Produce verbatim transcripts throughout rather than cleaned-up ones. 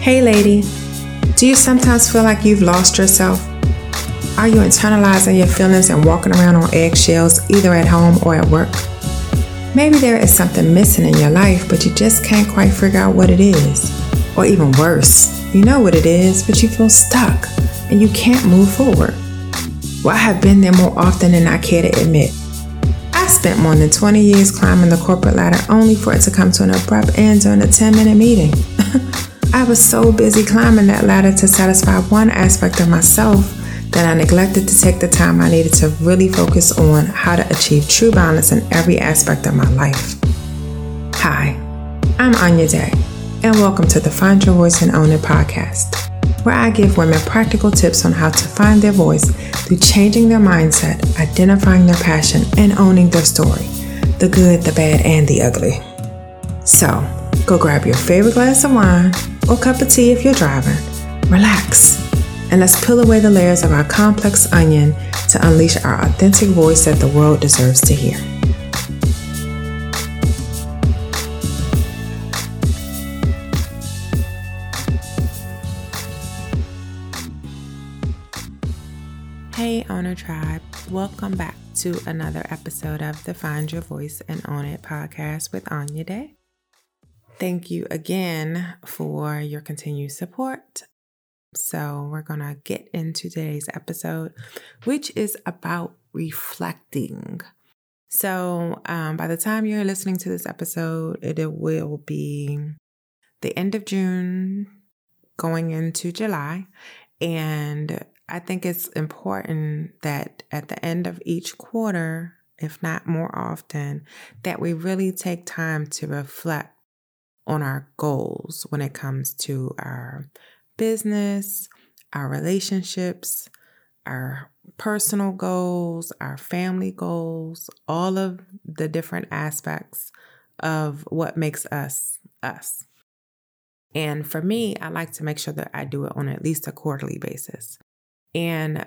Hey lady, do you sometimes feel like you've lost yourself? Are you internalizing your feelings and walking around on eggshells either at home or at work? Maybe there is something missing in your life, but you just can't quite figure out what it is. Or even worse, you know what it is, but you feel stuck and you can't move forward. Well, I have been there more often than I care to admit. I spent more than twenty years climbing the corporate ladder only for it to come to an abrupt end during a ten minute meeting. I was so busy climbing that ladder to satisfy one aspect of myself that I neglected to take the time I needed to really focus on how to achieve true balance in every aspect of my life. Hi, I'm Anya Day, and welcome to the Find Your Voice and Own It podcast, where I give women practical tips on how to find their voice through changing their mindset, identifying their passion, and owning their story, the good, the bad, and the ugly. So, go grab your favorite glass of wine or cup of tea if you're driving, relax, and let's peel away the layers of our complex onion to unleash our authentic voice that the world deserves to hear. Hey Onna Tribe, welcome back to another episode of the Find Your Voice and Own It podcast with Anya Day. Thank you again for your continued support. So we're going to get into today's episode, which is about reflecting. So um, by the time you're listening to this episode, it, it will be the end of June going into July. And I think it's important that at the end of each quarter, if not more often, that we really take time to reflect on our goals when it comes to our business, our relationships, our personal goals, our family goals, all of the different aspects of what makes us us. And for me, I like to make sure that I do it on at least a quarterly basis. And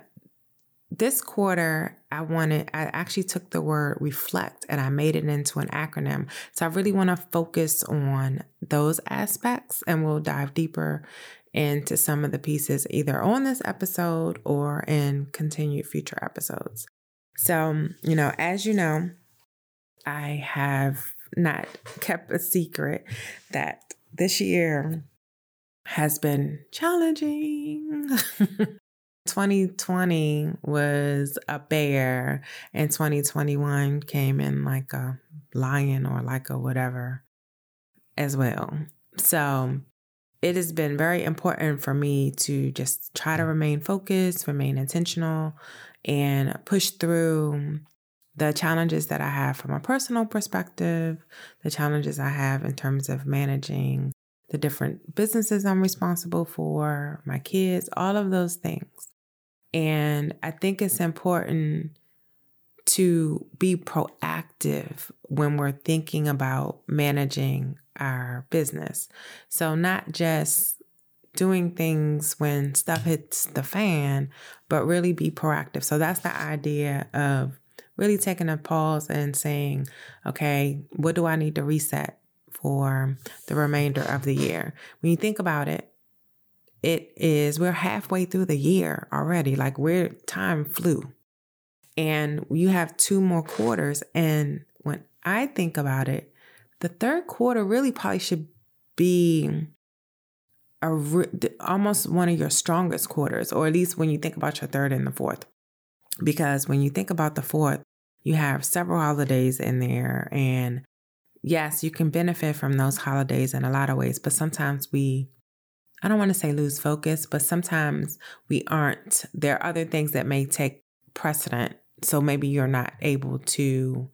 this quarter, I wanted, I actually took the word reflect and I made it into an acronym. So I really want to focus on those aspects, and we'll dive deeper into some of the pieces either on this episode or in continued future episodes. So, you know, as you know, I have not kept a secret that this year has been challenging. twenty twenty was a bear and twenty twenty-one came in like a lion or like a whatever as well. So it has been very important for me to just try to remain focused, remain intentional, and push through the challenges that I have from a personal perspective, the challenges I have in terms of managing the different businesses I'm responsible for, my kids, all of those things. And I think it's important to be proactive when we're thinking about managing our business. So not just doing things when stuff hits the fan, but really be proactive. So that's the idea of really taking a pause and saying, okay, what do I need to reset for the remainder of the year? When you think about it, it is, we're halfway through the year already. Like we're, time flew. And you have two more quarters. And when I think about it, the third quarter really probably should be a re- almost one of your strongest quarters, or at least when you think about your third and the fourth. Because when you think about the fourth, you have several holidays in there. And yes, you can benefit from those holidays in a lot of ways, but sometimes we I don't want to say lose focus, but sometimes we aren't. There are other things that may take precedent. So maybe you're not able to,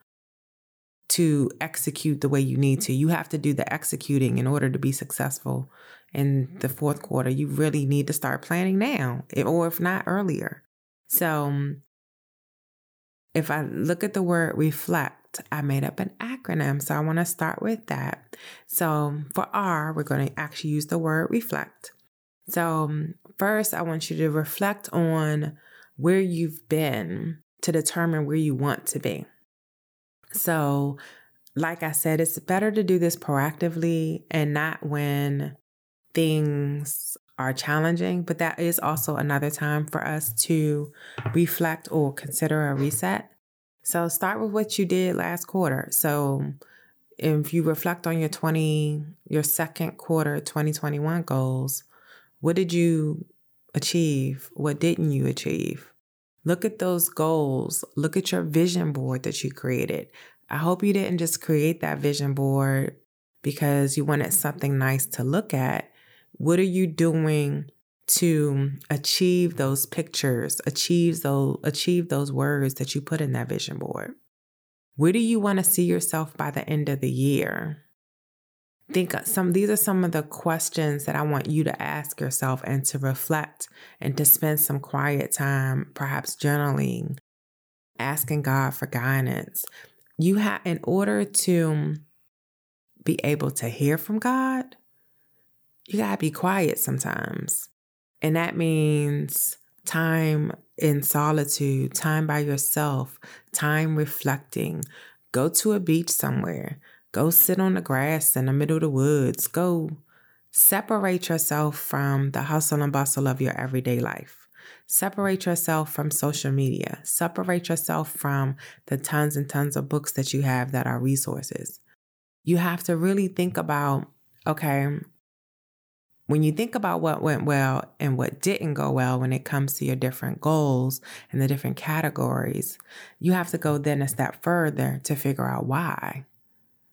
to execute the way you need to. You have to do the executing in order to be successful in the fourth quarter. You really need to start planning now, or if not earlier. So if I look at the word reflect, I made up an acronym. So I want to start with that. So for R, we're going to actually use the word reflect. So first, I want you to reflect on where you've been to determine where you want to be. So like I said, it's better to do this proactively and not when things are challenging, but that is also another time for us to reflect or consider a reset. So start with what you did last quarter. So if you reflect on your twenty, your second quarter twenty twenty-one goals, what did you achieve? What didn't you achieve? Look at those goals. Look at your vision board that you created. I hope you didn't just create that vision board because you wanted something nice to look at. What are you doing to achieve those pictures, achieve those, achieve those words that you put in that vision board? Where do you want to see yourself by the end of the year? Think some, these are some of the questions that I want you to ask yourself and to reflect and to spend some quiet time, perhaps journaling, asking God for guidance. You have, in order to be able to hear from God, you gotta be quiet sometimes. And that means time in solitude, time by yourself, time reflecting. Go to a beach somewhere. Go sit on the grass in the middle of the woods. Go separate yourself from the hustle and bustle of your everyday life. Separate yourself from social media. Separate yourself from the tons and tons of books that you have that are resources. You have to really think about, okay, when you think about what went well and what didn't go well when it comes to your different goals and the different categories, you have to go then a step further to figure out why.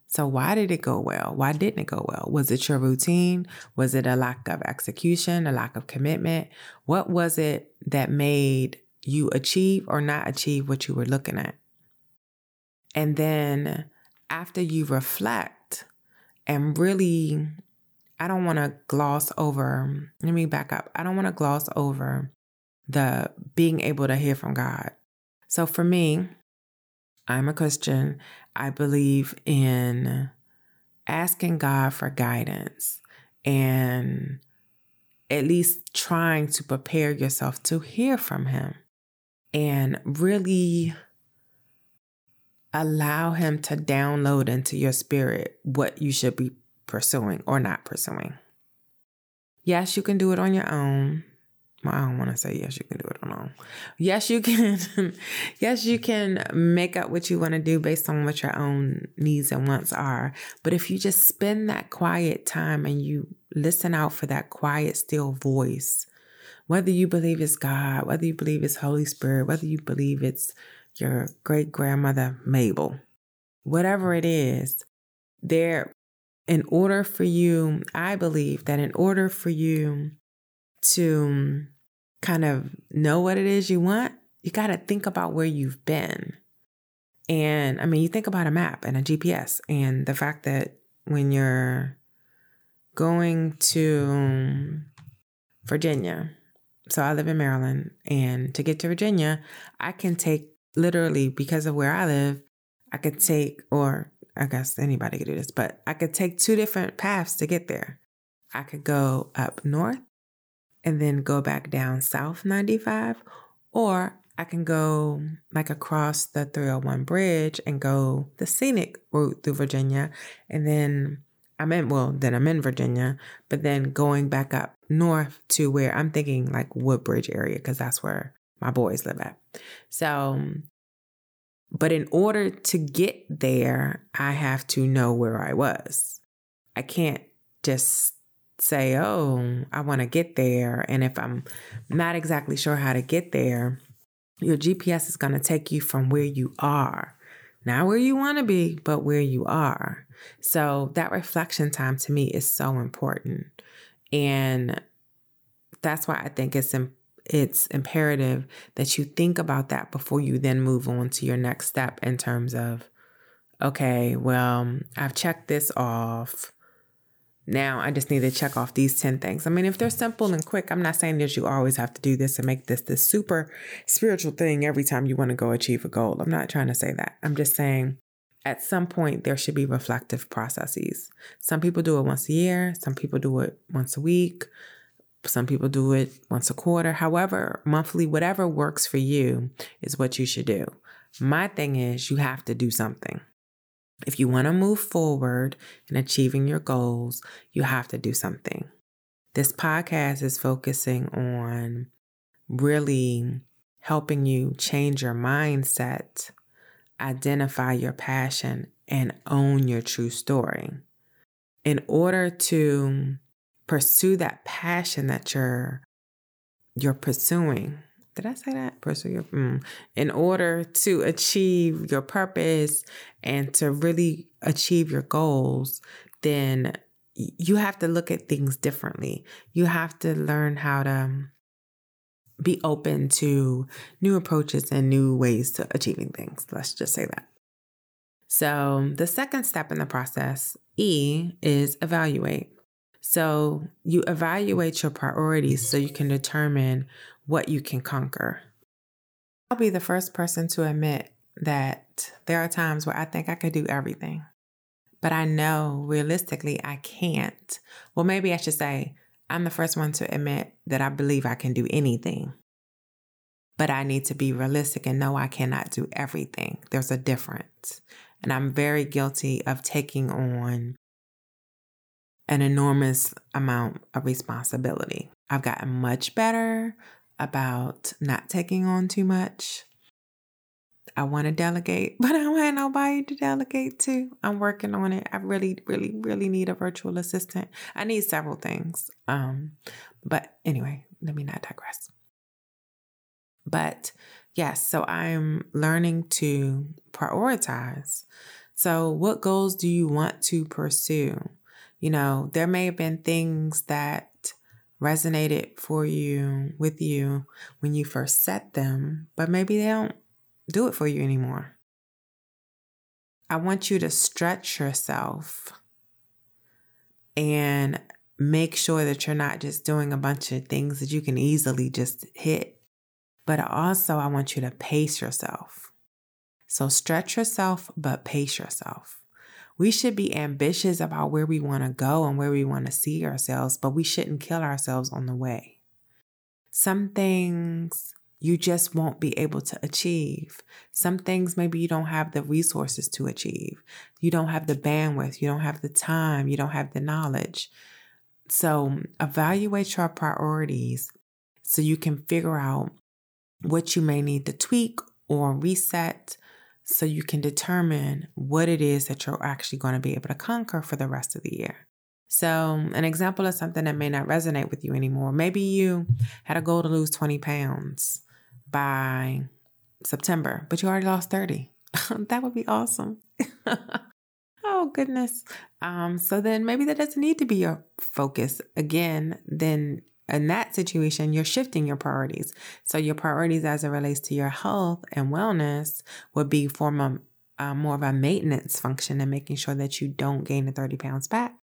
So why did it go well? Why didn't it go well? Was it your routine? Was it a lack of execution, a lack of commitment? What was it that made you achieve or not achieve what you were looking at? And then after you reflect and really, I don't want to gloss over, let me back up. I don't want to gloss over the being able to hear from God. So for me, I'm a Christian. I believe in asking God for guidance and at least trying to prepare yourself to hear from Him and really allow Him to download into your spirit what you should be pursuing or not pursuing. Yes, you can do it on your own. Well, I don't want to say yes, you can do it on your own. Yes, you can. Yes, you can make up what you want to do based on what your own needs and wants are. But if you just spend that quiet time and you listen out for that quiet, still voice, whether you believe it's God, whether you believe it's Holy Spirit, whether you believe it's your great grandmother, Mabel, whatever it is, there. In order for you, I believe that in order for you to kind of know what it is you want, you got to think about where you've been. And I mean, you think about a map and a G P S and the fact that when you're going to Virginia, so I live in Maryland, and to get to Virginia, I can take literally because of where I live, I could take or I guess anybody could do this, but I could take two different paths to get there. I could go up north and then go back down south ninety-five, or I can go like across the three oh one bridge and go the scenic route through Virginia. And then I'm in, well, then I'm in Virginia, but then going back up north to where I'm thinking like Woodbridge area, because that's where my boys live at. So but in order to get there, I have to know where I was. I can't just say, oh, I want to get there. And if I'm not exactly sure how to get there, your G P S is going to take you from where you are. Not where you want to be, but where you are. So that reflection time to me is so important. And that's why I think it's important. It's imperative that you think about that before you then move on to your next step in terms of, okay, well, I've checked this off. Now I just need to check off these ten things. I mean, if they're simple and quick, I'm not saying that you always have to do this and make this this super spiritual thing every time you want to go achieve a goal. I'm not trying to say that. I'm just saying at some point there should be reflective processes. Some people do it once a year. Some people do it once a week. Some people do it once a quarter, however, monthly, whatever works for you is what you should do. My thing is you have to do something. If you want to move forward in achieving your goals, you have to do something. This podcast is focusing on really helping you change your mindset, identify your passion, and own your true story. In order to pursue that passion that you're you're pursuing, did I say that? Pursue your mm. In order to achieve your purpose and to really achieve your goals, then you have to look at things differently. You have to learn how to be open to new approaches and new ways to achieving things. Let's just say that. So the second step in the process, E, is evaluate. So you evaluate your priorities so you can determine what you can conquer. I'll be the first person to admit that there are times where I think I could do everything, but I know realistically I can't. Well, maybe I should say I'm the first one to admit that I believe I can do anything, but I need to be realistic and know I cannot do everything. There's a difference. And I'm very guilty of taking on an enormous amount of responsibility. I've gotten much better about not taking on too much. I want to delegate, but I don't have nobody to delegate to. I'm working on it. I really, really, really need a virtual assistant. I need several things. Um, but anyway, let me not digress. But yes, so I'm learning to prioritize. So what goals do you want to pursue? You know, there may have been things that resonated for you, with you, when you first set them, but maybe they don't do it for you anymore. I want you to stretch yourself and make sure that you're not just doing a bunch of things that you can easily just hit, but also I want you to pace yourself. So stretch yourself, but pace yourself. We should be ambitious about where we want to go and where we want to see ourselves, but we shouldn't kill ourselves on the way. Some things you just won't be able to achieve. Some things maybe you don't have the resources to achieve. You don't have the bandwidth. You don't have the time. You don't have the knowledge. So evaluate your priorities so you can figure out what you may need to tweak or reset, so you can determine what it is that you're actually going to be able to conquer for the rest of the year. So an example of something that may not resonate with you anymore. Maybe you had a goal to lose twenty pounds by September, but you already lost thirty. That would be awesome. Oh, goodness. Um, so then maybe that doesn't need to be your focus. Again, then in that situation, you're shifting your priorities. So your priorities as it relates to your health and wellness would be form of, uh, more of a maintenance function and making sure that you don't gain the thirty pounds back,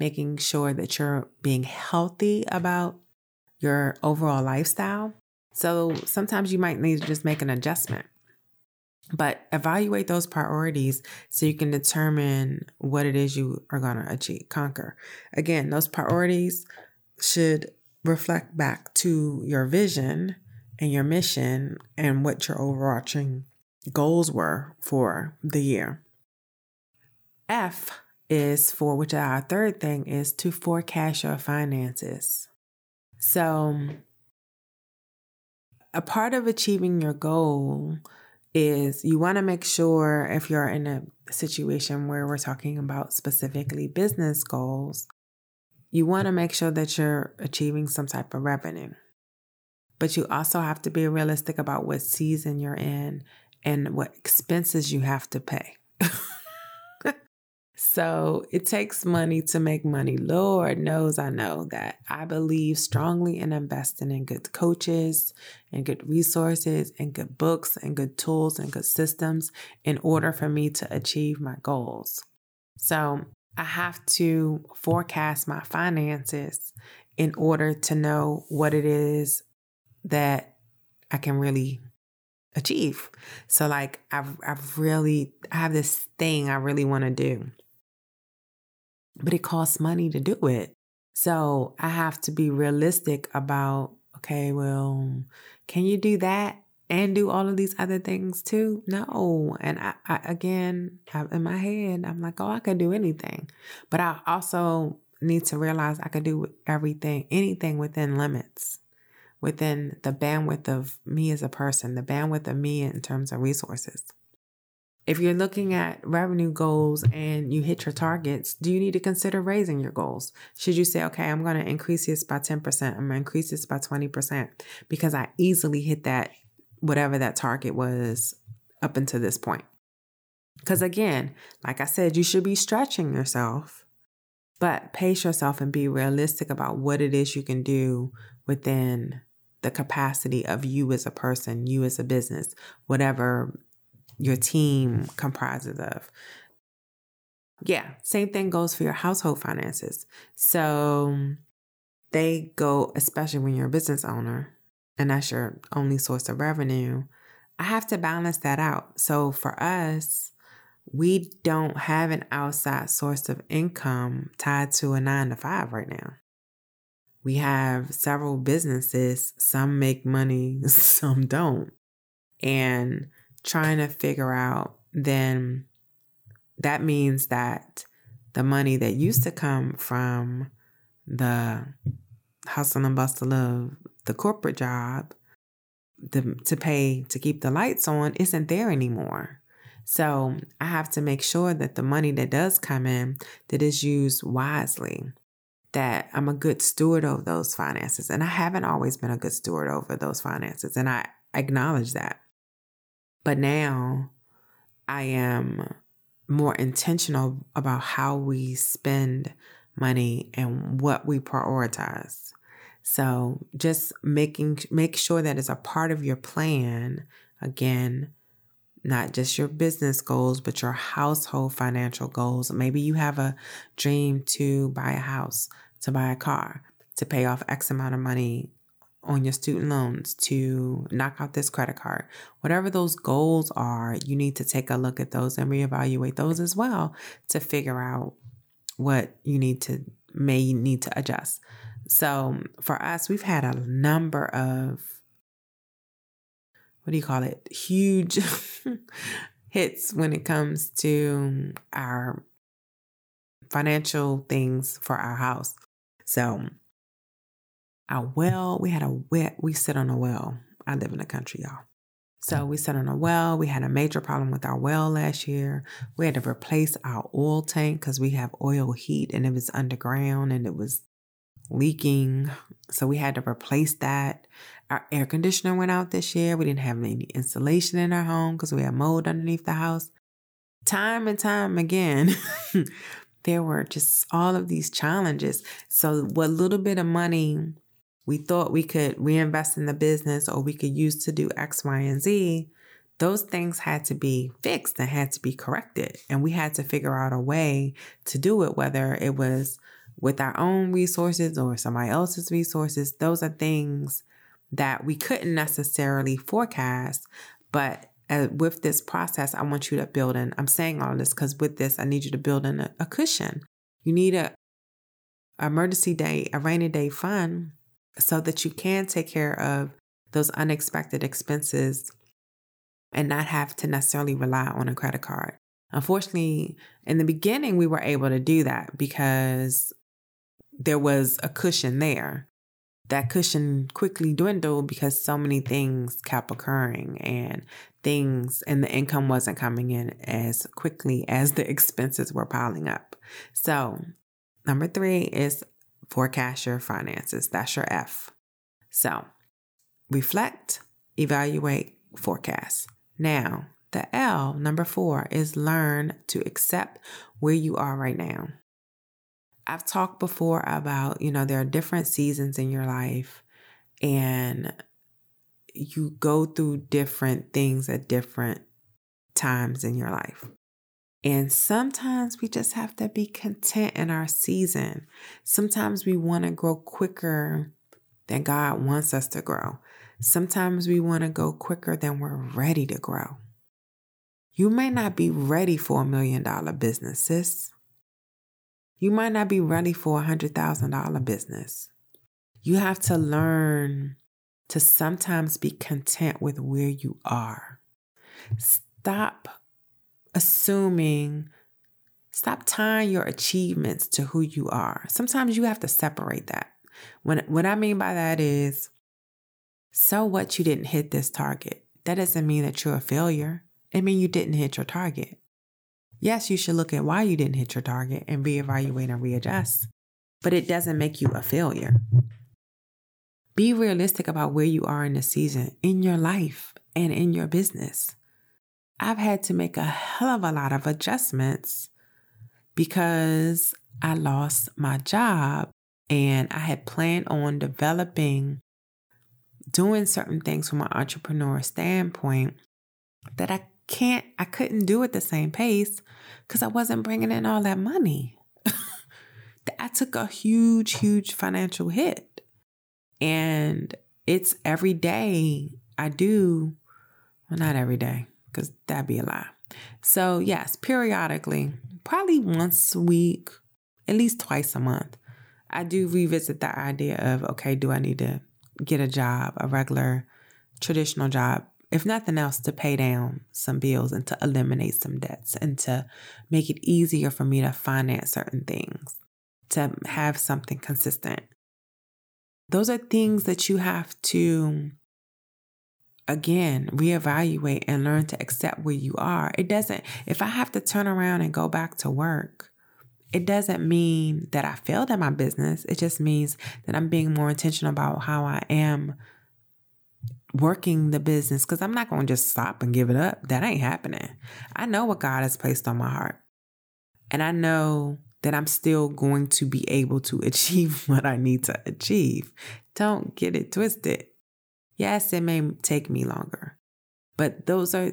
making sure that you're being healthy about your overall lifestyle. So sometimes you might need to just make an adjustment, but evaluate those priorities so you can determine what it is you are going to achieve, conquer. Again, those priorities should reflect back to your vision and your mission and what your overarching goals were for the year. F is for, which is our third thing, is to forecast your finances. So a part of achieving your goal is you want to make sure, if you're in a situation where we're talking about specifically business goals, you want to make sure that you're achieving some type of revenue, but you also have to be realistic about what season you're in and what expenses you have to pay. So it takes money to make money. Lord knows I know that. I believe strongly in investing in good coaches and good resources and good books and good tools and good systems in order for me to achieve my goals. So I have to forecast my finances in order to know what it is that I can really achieve. So like I've, I've really, I have this thing I really want to do, but it costs money to do it. So I have to be realistic about, okay, well, can you do that and do all of these other things too? No. And I, I again, I, in my head, I'm like, oh, I could do anything. But I also need to realize I could do everything, anything within limits, within the bandwidth of me as a person, the bandwidth of me in terms of resources. If you're looking at revenue goals and you hit your targets, do you need to consider raising your goals? Should you say, okay, I'm going to increase this by ten percent. I'm going to increase this by twenty percent because I easily hit that, whatever that target was up until this point. Because again, like I said, you should be stretching yourself, but pace yourself and be realistic about what it is you can do within the capacity of you as a person, you as a business, whatever your team comprises of. Yeah, same thing goes for your household finances. So they go, especially when you're a business owner and that's your only source of revenue, I have to balance that out. So for us, we don't have an outside source of income tied to a nine to five right now. We have several businesses. Some make money, some don't. And trying to figure out then that means that the money that used to come from the hustle and bustle of the corporate job the, to pay to keep the lights on isn't there anymore. So I have to make sure that the money that does come in, that is used wisely, that I'm a good steward of those finances. And I haven't always been a good steward over those finances. And I acknowledge that. But now I am more intentional about how we spend money and what we prioritize. So just making make sure that it's a part of your plan, again, not just your business goals, but your household financial goals. Maybe you have a dream to buy a house, to buy a car, to pay off X amount of money on your student loans, to knock out this credit card. Whatever those goals are, you need to take a look at those and reevaluate those as well to figure out what you need to, may need to adjust. So for us, we've had a number of, what do you call it? Huge hits when it comes to our financial things for our house. So Our well, we had a well, we sit on a well. I live in the country, y'all. So we sit on a well. We had a major problem with our well last year. We had to replace our oil tank because we have oil heat and it was underground and it was leaking. So we had to replace that. Our air conditioner went out this year. We didn't have any insulation in our home because we had mold underneath the house. Time and time again, there were just all of these challenges. So what little bit of money we thought we could reinvest in the business or we could use to do X, Y, and Z, those things had to be fixed and had to be corrected. And we had to figure out a way to do it, whether it was with our own resources or somebody else's resources. Those are things that we couldn't necessarily forecast. But with this process, I want you to build in, I'm saying all this because with this, I need you to build in a, a cushion. You need a, a emergency day, a rainy day fund, so that you can take care of those unexpected expenses and not have to necessarily rely on a credit card. Unfortunately, in the beginning, we were able to do that because there was a cushion there. That cushion quickly dwindled because so many things kept occurring and things and the income wasn't coming in as quickly as the expenses were piling up. So number three is forecast your finances. That's your F. So reflect, evaluate, forecast. Now, the L, number four, is learn to accept where you are right now. I've talked before about, you know, there are different seasons in your life and you go through different things at different times in your life. And sometimes we just have to be content in our season. Sometimes we want to grow quicker than God wants us to grow. Sometimes we want to go quicker than we're ready to grow. You may not be ready for a million dollar business, sis. You might not be ready for a hundred thousand dollar business. You have to learn to sometimes be content with where you are. Stop assuming Stop tying your achievements to who you are. Sometimes you have to separate that. When, what I mean by that is, so what you didn't hit this target? That doesn't mean that you're a failure. It means you didn't hit your target. Yes, you should look at why you didn't hit your target and reevaluate and readjust, but it doesn't make you a failure. Be realistic about where you are in the season, in your life, and in your business. I've had to make a hell of a lot of adjustments because I lost my job and I had planned on developing, doing certain things from an entrepreneur standpoint that I can't, I couldn't do at the same pace because I wasn't bringing in all that money. I took a huge, huge financial hit. And it's every day I do, well, not every day, because that'd be a lie. So yes, periodically, probably once a week, at least twice a month, I do revisit the idea of, okay, do I need to get a job, a regular traditional job, if nothing else, to pay down some bills and to eliminate some debts and to make it easier for me to finance certain things, to have something consistent. Those are things that you have to, again, reevaluate and learn to accept where you are. It doesn't, if I have to turn around and go back to work, it doesn't mean that I failed at my business. It just means that I'm being more intentional about how I am working the business, because I'm not going to just stop and give it up. That ain't happening. I know what God has placed on my heart. And I know that I'm still going to be able to achieve what I need to achieve. Don't get it twisted. Yes, it may take me longer, but those are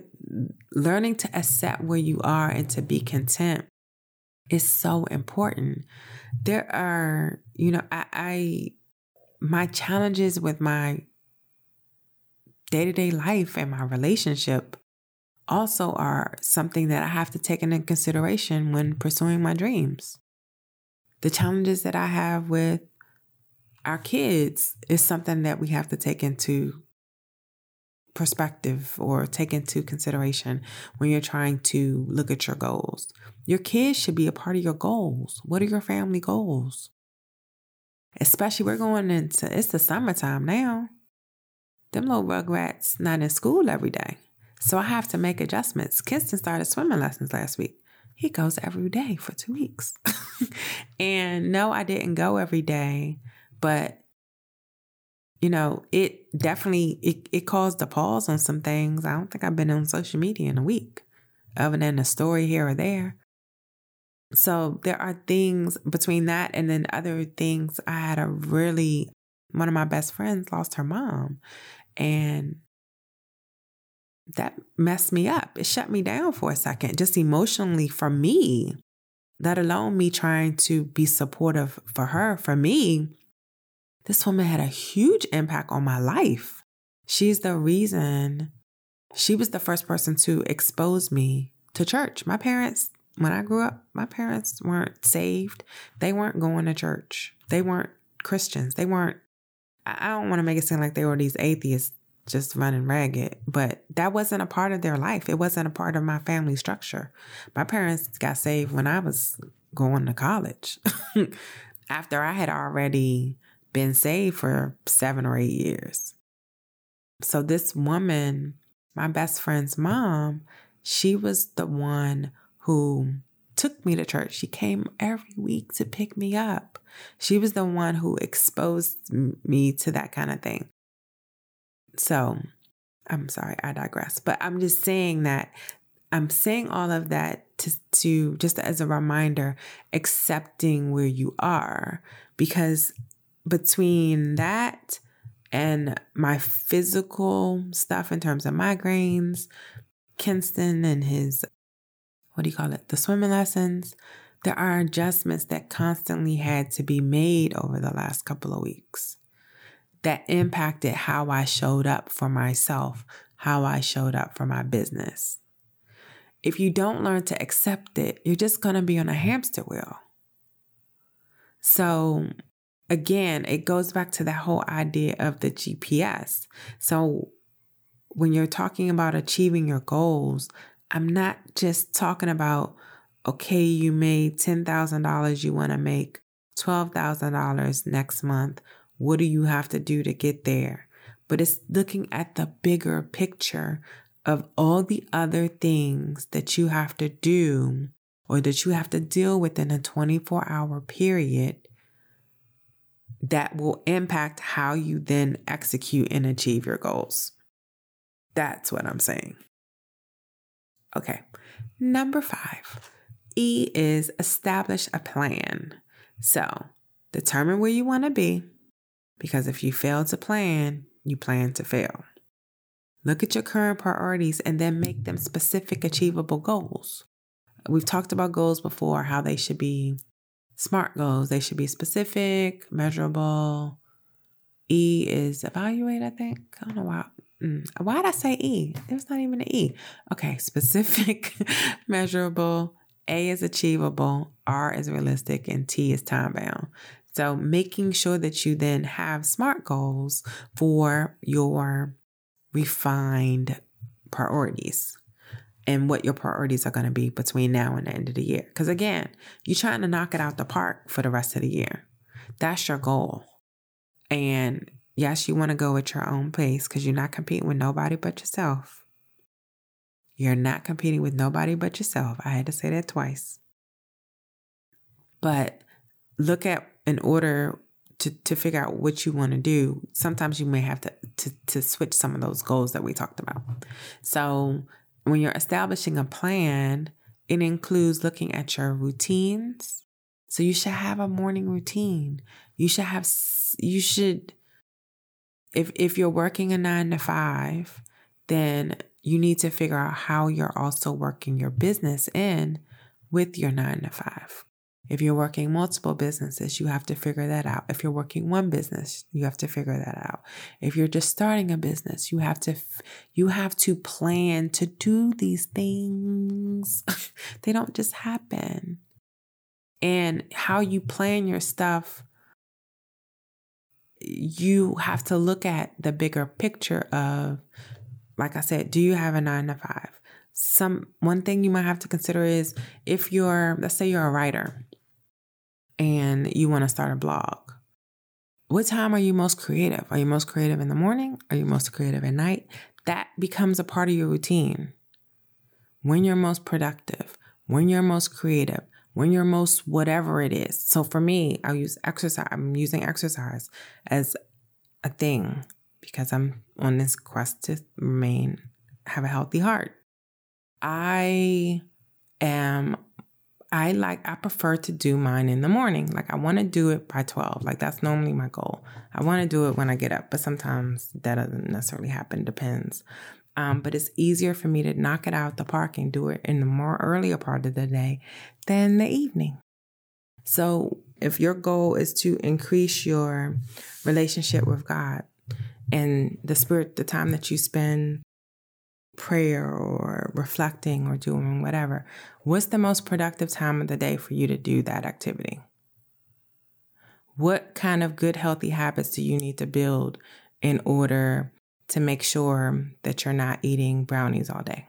learning to accept where you are and to be content. Is so important. There are, you know, I, I, my challenges with my day-to-day life and my relationship also are something that I have to take into consideration when pursuing my dreams. The challenges that I have with our kids is something that we have to take into perspective or take into consideration when you're trying to look at your goals. Your kids should be a part of your goals. What are your family goals? Especially we're going into, it's the summertime now. Them little rugrats not in school every day. So I have to make adjustments. Kingston started swimming lessons last week. He goes every day for two weeks. And no, I didn't go every day, but you know, it definitely, it, it caused a pause on some things. I don't think I've been on social media in a week, other than a story here or there. So there are things between that and then other things. I had a really, one of my best friends lost her mom, and that messed me up. It shut me down for a second, just emotionally for me, let alone me trying to be supportive for her. For me, this woman had a huge impact on my life. She's the reason, she was the first person to expose me to church. My parents, when I grew up, my parents weren't saved. They weren't going to church. They weren't Christians. They weren't, I don't want to make it seem like they were these atheists just running ragged, but that wasn't a part of their life. It wasn't a part of my family structure. My parents got saved when I was going to college after I had already been saved for seven or eight years. So this woman, my best friend's mom, she was the one who took me to church. She came every week to pick me up. She was the one who exposed me to that kind of thing. So I'm sorry, I digress, but I'm just saying that I'm saying all of that to, to just as a reminder, accepting where you are, because between that and my physical stuff in terms of migraines, Kingston and his, what do you call it? The swimming lessons. There are adjustments that constantly had to be made over the last couple of weeks that impacted how I showed up for myself, how I showed up for my business. If you don't learn to accept it, you're just going to be on a hamster wheel. So again, it goes back to that whole idea of the G P S. So when you're talking about achieving your goals, I'm not just talking about, okay, you made ten thousand dollars, you want to make twelve thousand dollars next month. What do you have to do to get there? But it's looking at the bigger picture of all the other things that you have to do or that you have to deal with in a twenty-four hour period that will impact how you then execute and achieve your goals. That's what I'm saying. Okay. Number five, E is establish a plan. So determine where you want to be, because if you fail to plan, you plan to fail. Look at your current priorities and then make them specific, achievable goals. We've talked about goals before, how they should be SMART goals. They should be specific, measurable. E is evaluate, I think. I don't know why. Why did I say E? There's not even an E. Okay, specific, measurable. A is achievable. R is realistic. And T is time-bound. So making sure that you then have SMART goals for your refined priorities and what your priorities are going to be between now and the end of the year. Because again, you're trying to knock it out the park for the rest of the year. That's your goal. And yes, you want to go at your own pace because you're not competing with nobody but yourself. You're not competing with nobody but yourself. I had to say that twice. But look at in order to, to figure out what you want to do. Sometimes you may have to, to, to switch some of those goals that we talked about. So when you're establishing a plan, it includes looking at your routines. So you should have a morning routine. You should have, you should, if if you're working a nine to five, then you need to figure out how you're also working your business in with your nine to five. If you're working multiple businesses, you have to figure that out. If you're working one business, you have to figure that out. If you're just starting a business, you have to you have to plan to do these things. They don't just happen. And how you plan your stuff, you have to look at the bigger picture of, like I said, do you have a nine to five? Some one thing you might have to consider is if you're, let's say you're a writer and you want to start a blog. What time are you most creative? Are you most creative in the morning? Are you most creative at night? That becomes a part of your routine. When you're most productive, when you're most creative, when you're most whatever it is. So for me, I'll use exercise. I'm using exercise as a thing because I'm on this quest to remain, have a healthy heart. I am, I like, I prefer to do mine in the morning. Like I want to do it by twelve. Like that's normally my goal. I want to do it when I get up, but sometimes that doesn't necessarily happen. Depends. Um, but it's easier for me to knock it out the park and do it in the more earlier part of the day than the evening. So if your goal is to increase your relationship with God and the spirit, the time that you spend prayer or reflecting or doing whatever, what's the most productive time of the day for you to do that activity? What kind of good, healthy habits do you need to build in order to make sure that you're not eating brownies all day?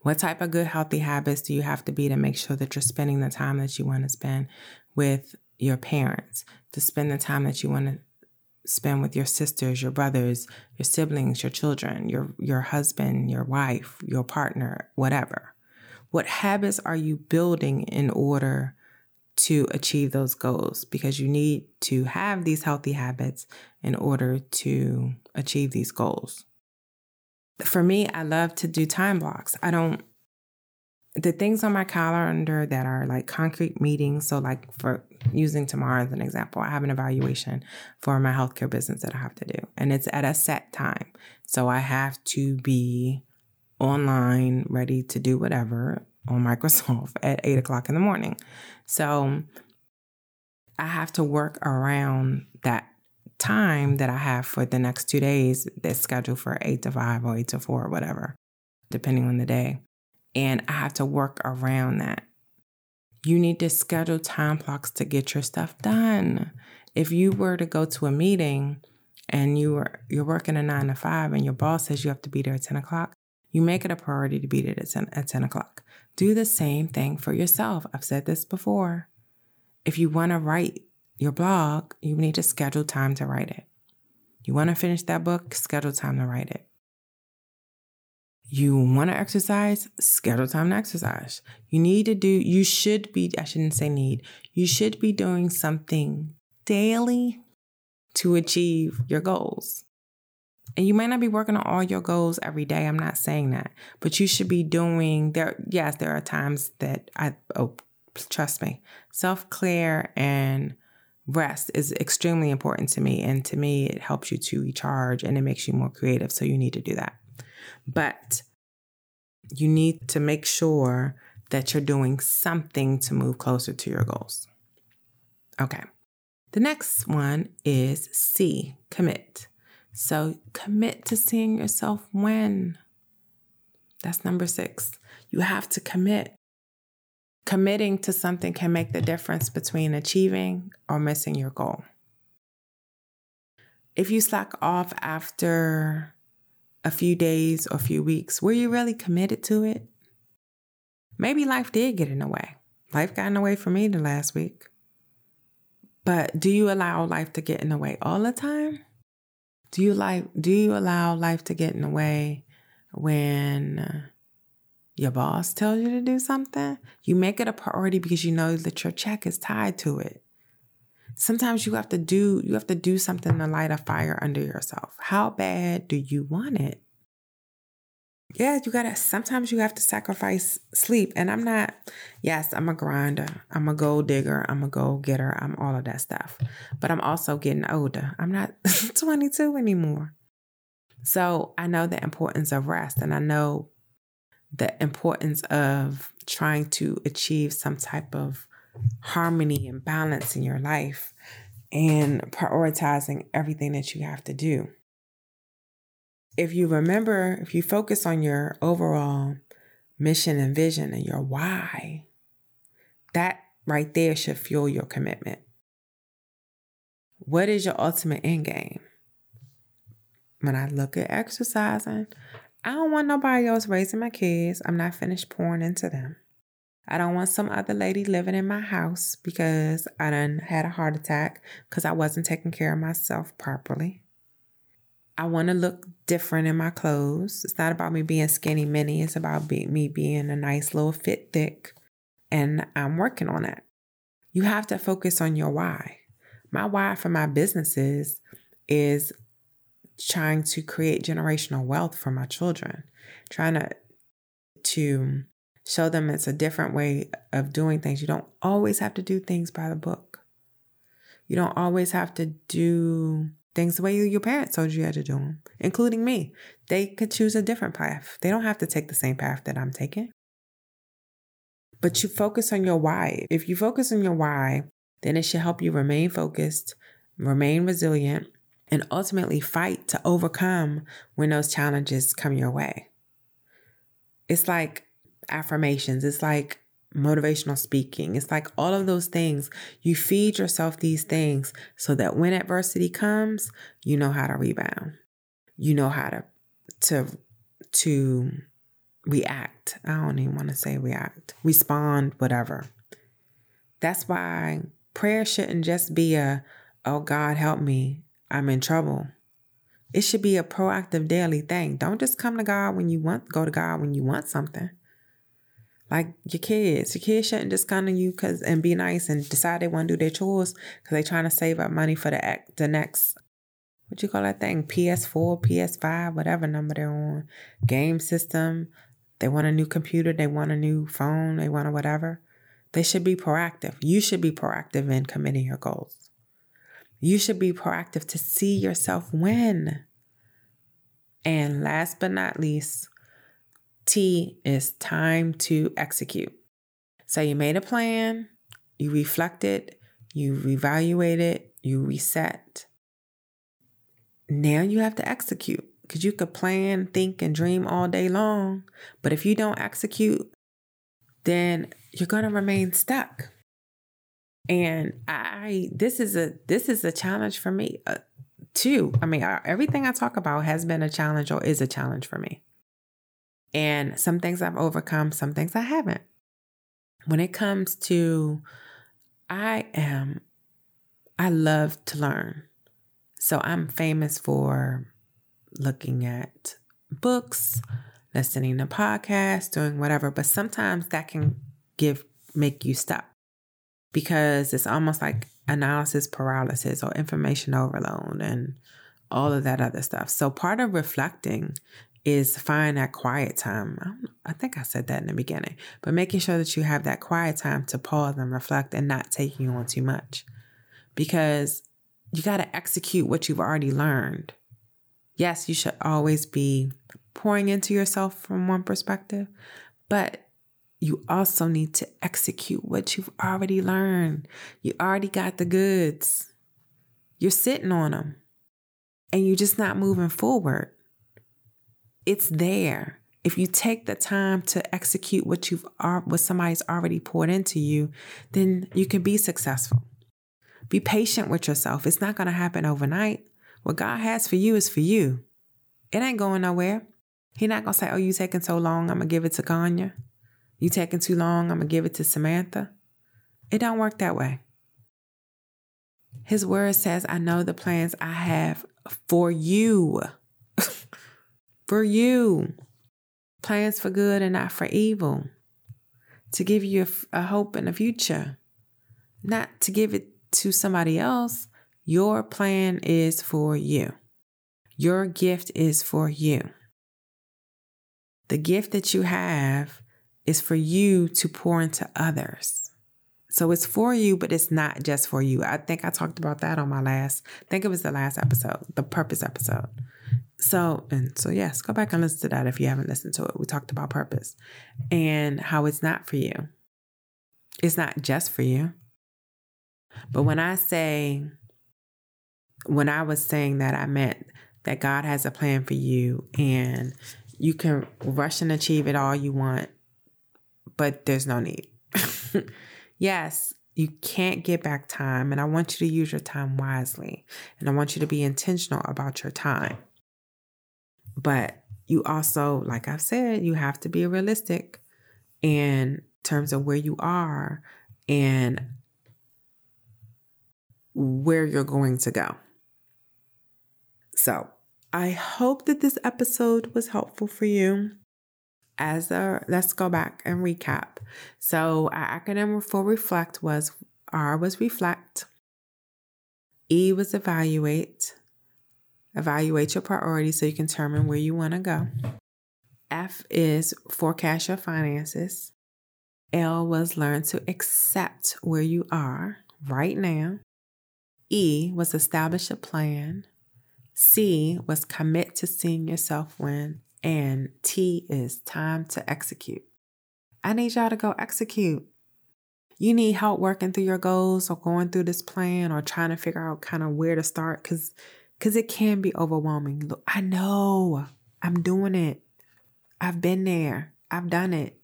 What type of good, healthy habits do you have to be to make sure that you're spending the time that you want to spend with your parents, to spend the time that you want to spend with your sisters, your brothers, your siblings, your children, your your husband, your wife, your partner, whatever. What habits are you building in order to achieve those goals? Because you need to have these healthy habits in order to achieve these goals. For me, I love to do time blocks. I don't, the things on my calendar that are like concrete meetings. So like for using tomorrow as an example, I have an evaluation for my healthcare business that I have to do. And it's at a set time. So I have to be online, ready to do whatever on Microsoft at eight o'clock in the morning. So I have to work around that time that I have for the next two days that's scheduled for eight to five or eight to four or whatever, depending on the day. And I have to work around that. You need to schedule time blocks to get your stuff done. If you were to go to a meeting and you were, you're working a nine to five and your boss says you have to be there at ten o'clock, you make it a priority to be there at ten, at ten o'clock. do the same thing for yourself. I've said this before. If you want to write your blog, you need to schedule time to write it. You want to finish that book, schedule time to write it. You want to exercise, schedule time to exercise. You need to do, you should be, I shouldn't say need, you should be doing something daily to achieve your goals. And you might not be working on all your goals every day. I'm not saying that, but you should be doing there. Yes, there are times that I, oh, trust me, self-care and rest is extremely important to me. And to me, it helps you to recharge and it makes you more creative. So you need to do that. But you need to make sure that you're doing something to move closer to your goals. Okay. The next one is C, commit. So commit to seeing yourself win. That's number six. You have to commit. Committing to something can make the difference between achieving or missing your goal. If you slack off after a few days or a few weeks, were you really committed to it? Maybe life did get in the way. Life got in the way for me the last week. But do you allow life to get in the way all the time? Do you like? Do you allow life to get in the way when your boss tells you to do something? You make it a priority because you know that your check is tied to it. Sometimes you have to do you have to do something to light a fire under yourself. How bad do you want it? Yeah, you gotta. Sometimes you have to sacrifice sleep. And I'm not, yes, I'm a grinder. I'm a gold digger. I'm a gold getter. I'm all of that stuff. But I'm also getting older. I'm not twenty-two anymore. So I know the importance of rest. And I know the importance of trying to achieve some type of harmony and balance in your life and prioritizing everything that you have to do. If you remember, if you focus on your overall mission and vision and your why, that right there should fuel your commitment. What is your ultimate end game? When I look at exercising, I don't want nobody else raising my kids. I'm not finished pouring into them. I don't want some other lady living in my house because I done had a heart attack because I wasn't taking care of myself properly. I want to look different in my clothes. It's not about me being skinny mini. It's about be- me being a nice little fit thick. And I'm working on that. You have to focus on your why. My why for my businesses is trying to create generational wealth for my children. Trying to, to show them it's a different way of doing things. You don't always have to do things by the book. You don't always have to do things the way your parents told you how to do them, including me. They could choose a different path. They don't have to take the same path that I'm taking. But you focus on your why. If you focus on your why, then it should help you remain focused, remain resilient, and ultimately fight to overcome when those challenges come your way. It's like affirmations. It's like motivational speaking. It's like all of those things. You feed yourself these things so that when adversity comes, you know how to rebound. You know how to to to react. I don't even want to say react. Respond, whatever. That's why prayer shouldn't just be a, oh God, help me, I'm in trouble. It should be a proactive daily thing. Don't just come to God when you want, go to God when you want something. Like your kids. Your kids shouldn't just come to you cause, and be nice and decide they want to do their chores because they're trying to save up money for the the next, what you call that thing? P S four, P S five, whatever number they're on. Game system. They want a new computer. They want a new phone. They want a whatever. They should be proactive. You should be proactive in committing your goals. You should be proactive to see yourself win. And last but not least, T is time to execute. So you made a plan, you reflected, you reevaluated, you reset. Now you have to execute because you could plan, think, and dream all day long. But if you don't execute, then you're going to remain stuck. And I, this is a, this is a challenge for me uh, too. I mean, everything I talk about has been a challenge or is a challenge for me. And some things I've overcome, some things I haven't. When it comes to, I am, I love to learn. So I'm famous for looking at books, listening to podcasts, doing whatever. But sometimes that can give, make you stop, because it's almost like analysis paralysis or information overload and all of that other stuff. So part of reflecting is find that quiet time. I, don't, I think I said that in the beginning, but making sure that you have that quiet time to pause and reflect and not taking on too much, because you got to execute what you've already learned. Yes, you should always be pouring into yourself from one perspective, but you also need to execute what you've already learned. You already got the goods. You're sitting on them and you're just not moving forward. It's there. If you take the time to execute what you've what somebody's already poured into you, then you can be successful. Be patient with yourself. It's not going to happen overnight. What God has for you is for you. It ain't going nowhere. He's not going to say, oh, you taking so long, I'm going to give it to Ganya. You taking too long, I'm going to give it to Samantha. It don't work that way. His word says, I know the plans I have for you. For you. Plans for good and not for evil. To give you a, a hope and a future. Not to give it to somebody else. Your plan is for you. Your gift is for you. The gift that you have is for you to pour into others. So it's for you, but it's not just for you. I think I talked about that on my last, I think it was the last episode, the purpose episode. So, and so yes, go back and listen to that if you haven't listened to it. We talked about purpose and how it's not for you. It's not just for you. But when I say, when I was saying that, I meant that God has a plan for you and you can rush and achieve it all you want, but there's no need. Yes, you can't get back time, and I want you to use your time wisely, and I want you to be intentional about your time. But you also, like I've said, you have to be realistic in terms of where you are and where you're going to go. So I hope that this episode was helpful for you. As a, let's go back and recap. So our acronym for reflect was, R was reflect. E was evaluate. Evaluate your priorities so you can determine where you want to go. F is forecast your finances. L was learn to accept where you are right now. E was establish a plan. C was commit to seeing yourself win. And T is time to execute. I need y'all to go execute. You need help working through your goals or going through this plan or trying to figure out kind of where to start because because it can be overwhelming. Look, I know I'm doing it. I've been there. I've done it.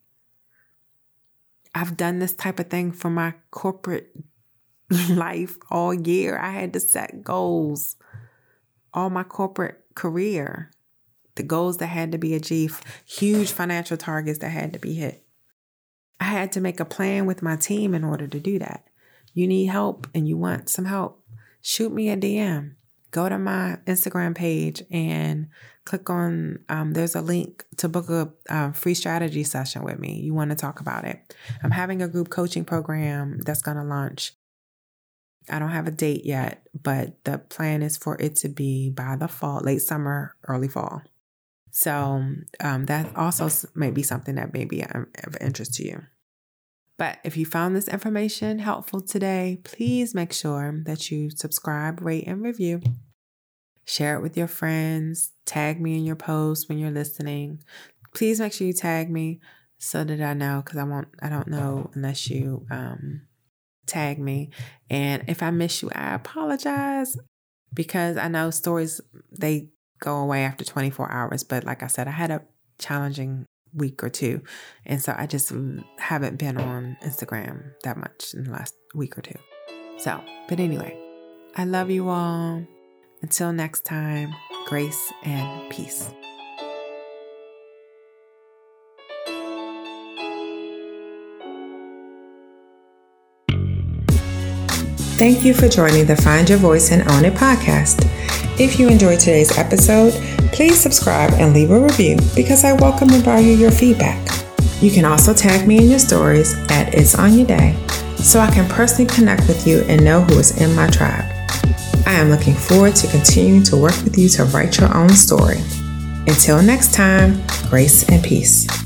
I've done this type of thing for my corporate life all year. I had to set goals all my corporate career. The goals that had to be achieved, huge financial targets that had to be hit. I had to make a plan with my team in order to do that. You need help and you want some help, shoot me a D M. Go to my Instagram page and click on, um, there's a link to book a uh, free strategy session with me. You want to talk about it. I'm having a group coaching program that's going to launch. I don't have a date yet, but the plan is for it to be by the fall, late summer, early fall. So um, that also may be something that may be of interest to you. But if you found this information helpful today, please make sure that you subscribe, rate, and review. Share it with your friends. Tag me in your posts when you're listening. Please make sure you tag me so that I know, because I won't. I don't know unless you um, tag me. And if I miss you, I apologize, because I know stories, they go away after twenty-four hours. But like I said, I had a challenging week or two. And so I just haven't been on Instagram that much in the last week or two. So, but anyway, I love you all. Until next time, grace and peace. Thank you for joining the Find Your Voice and Own It podcast. If you enjoyed today's episode, please subscribe and leave a review because I welcome and value your feedback. You can also tag me in your stories at It's Anya Day so I can personally connect with you and know who is in my tribe. I am looking forward to continuing to work with you to write your own story. Until next time, grace and peace.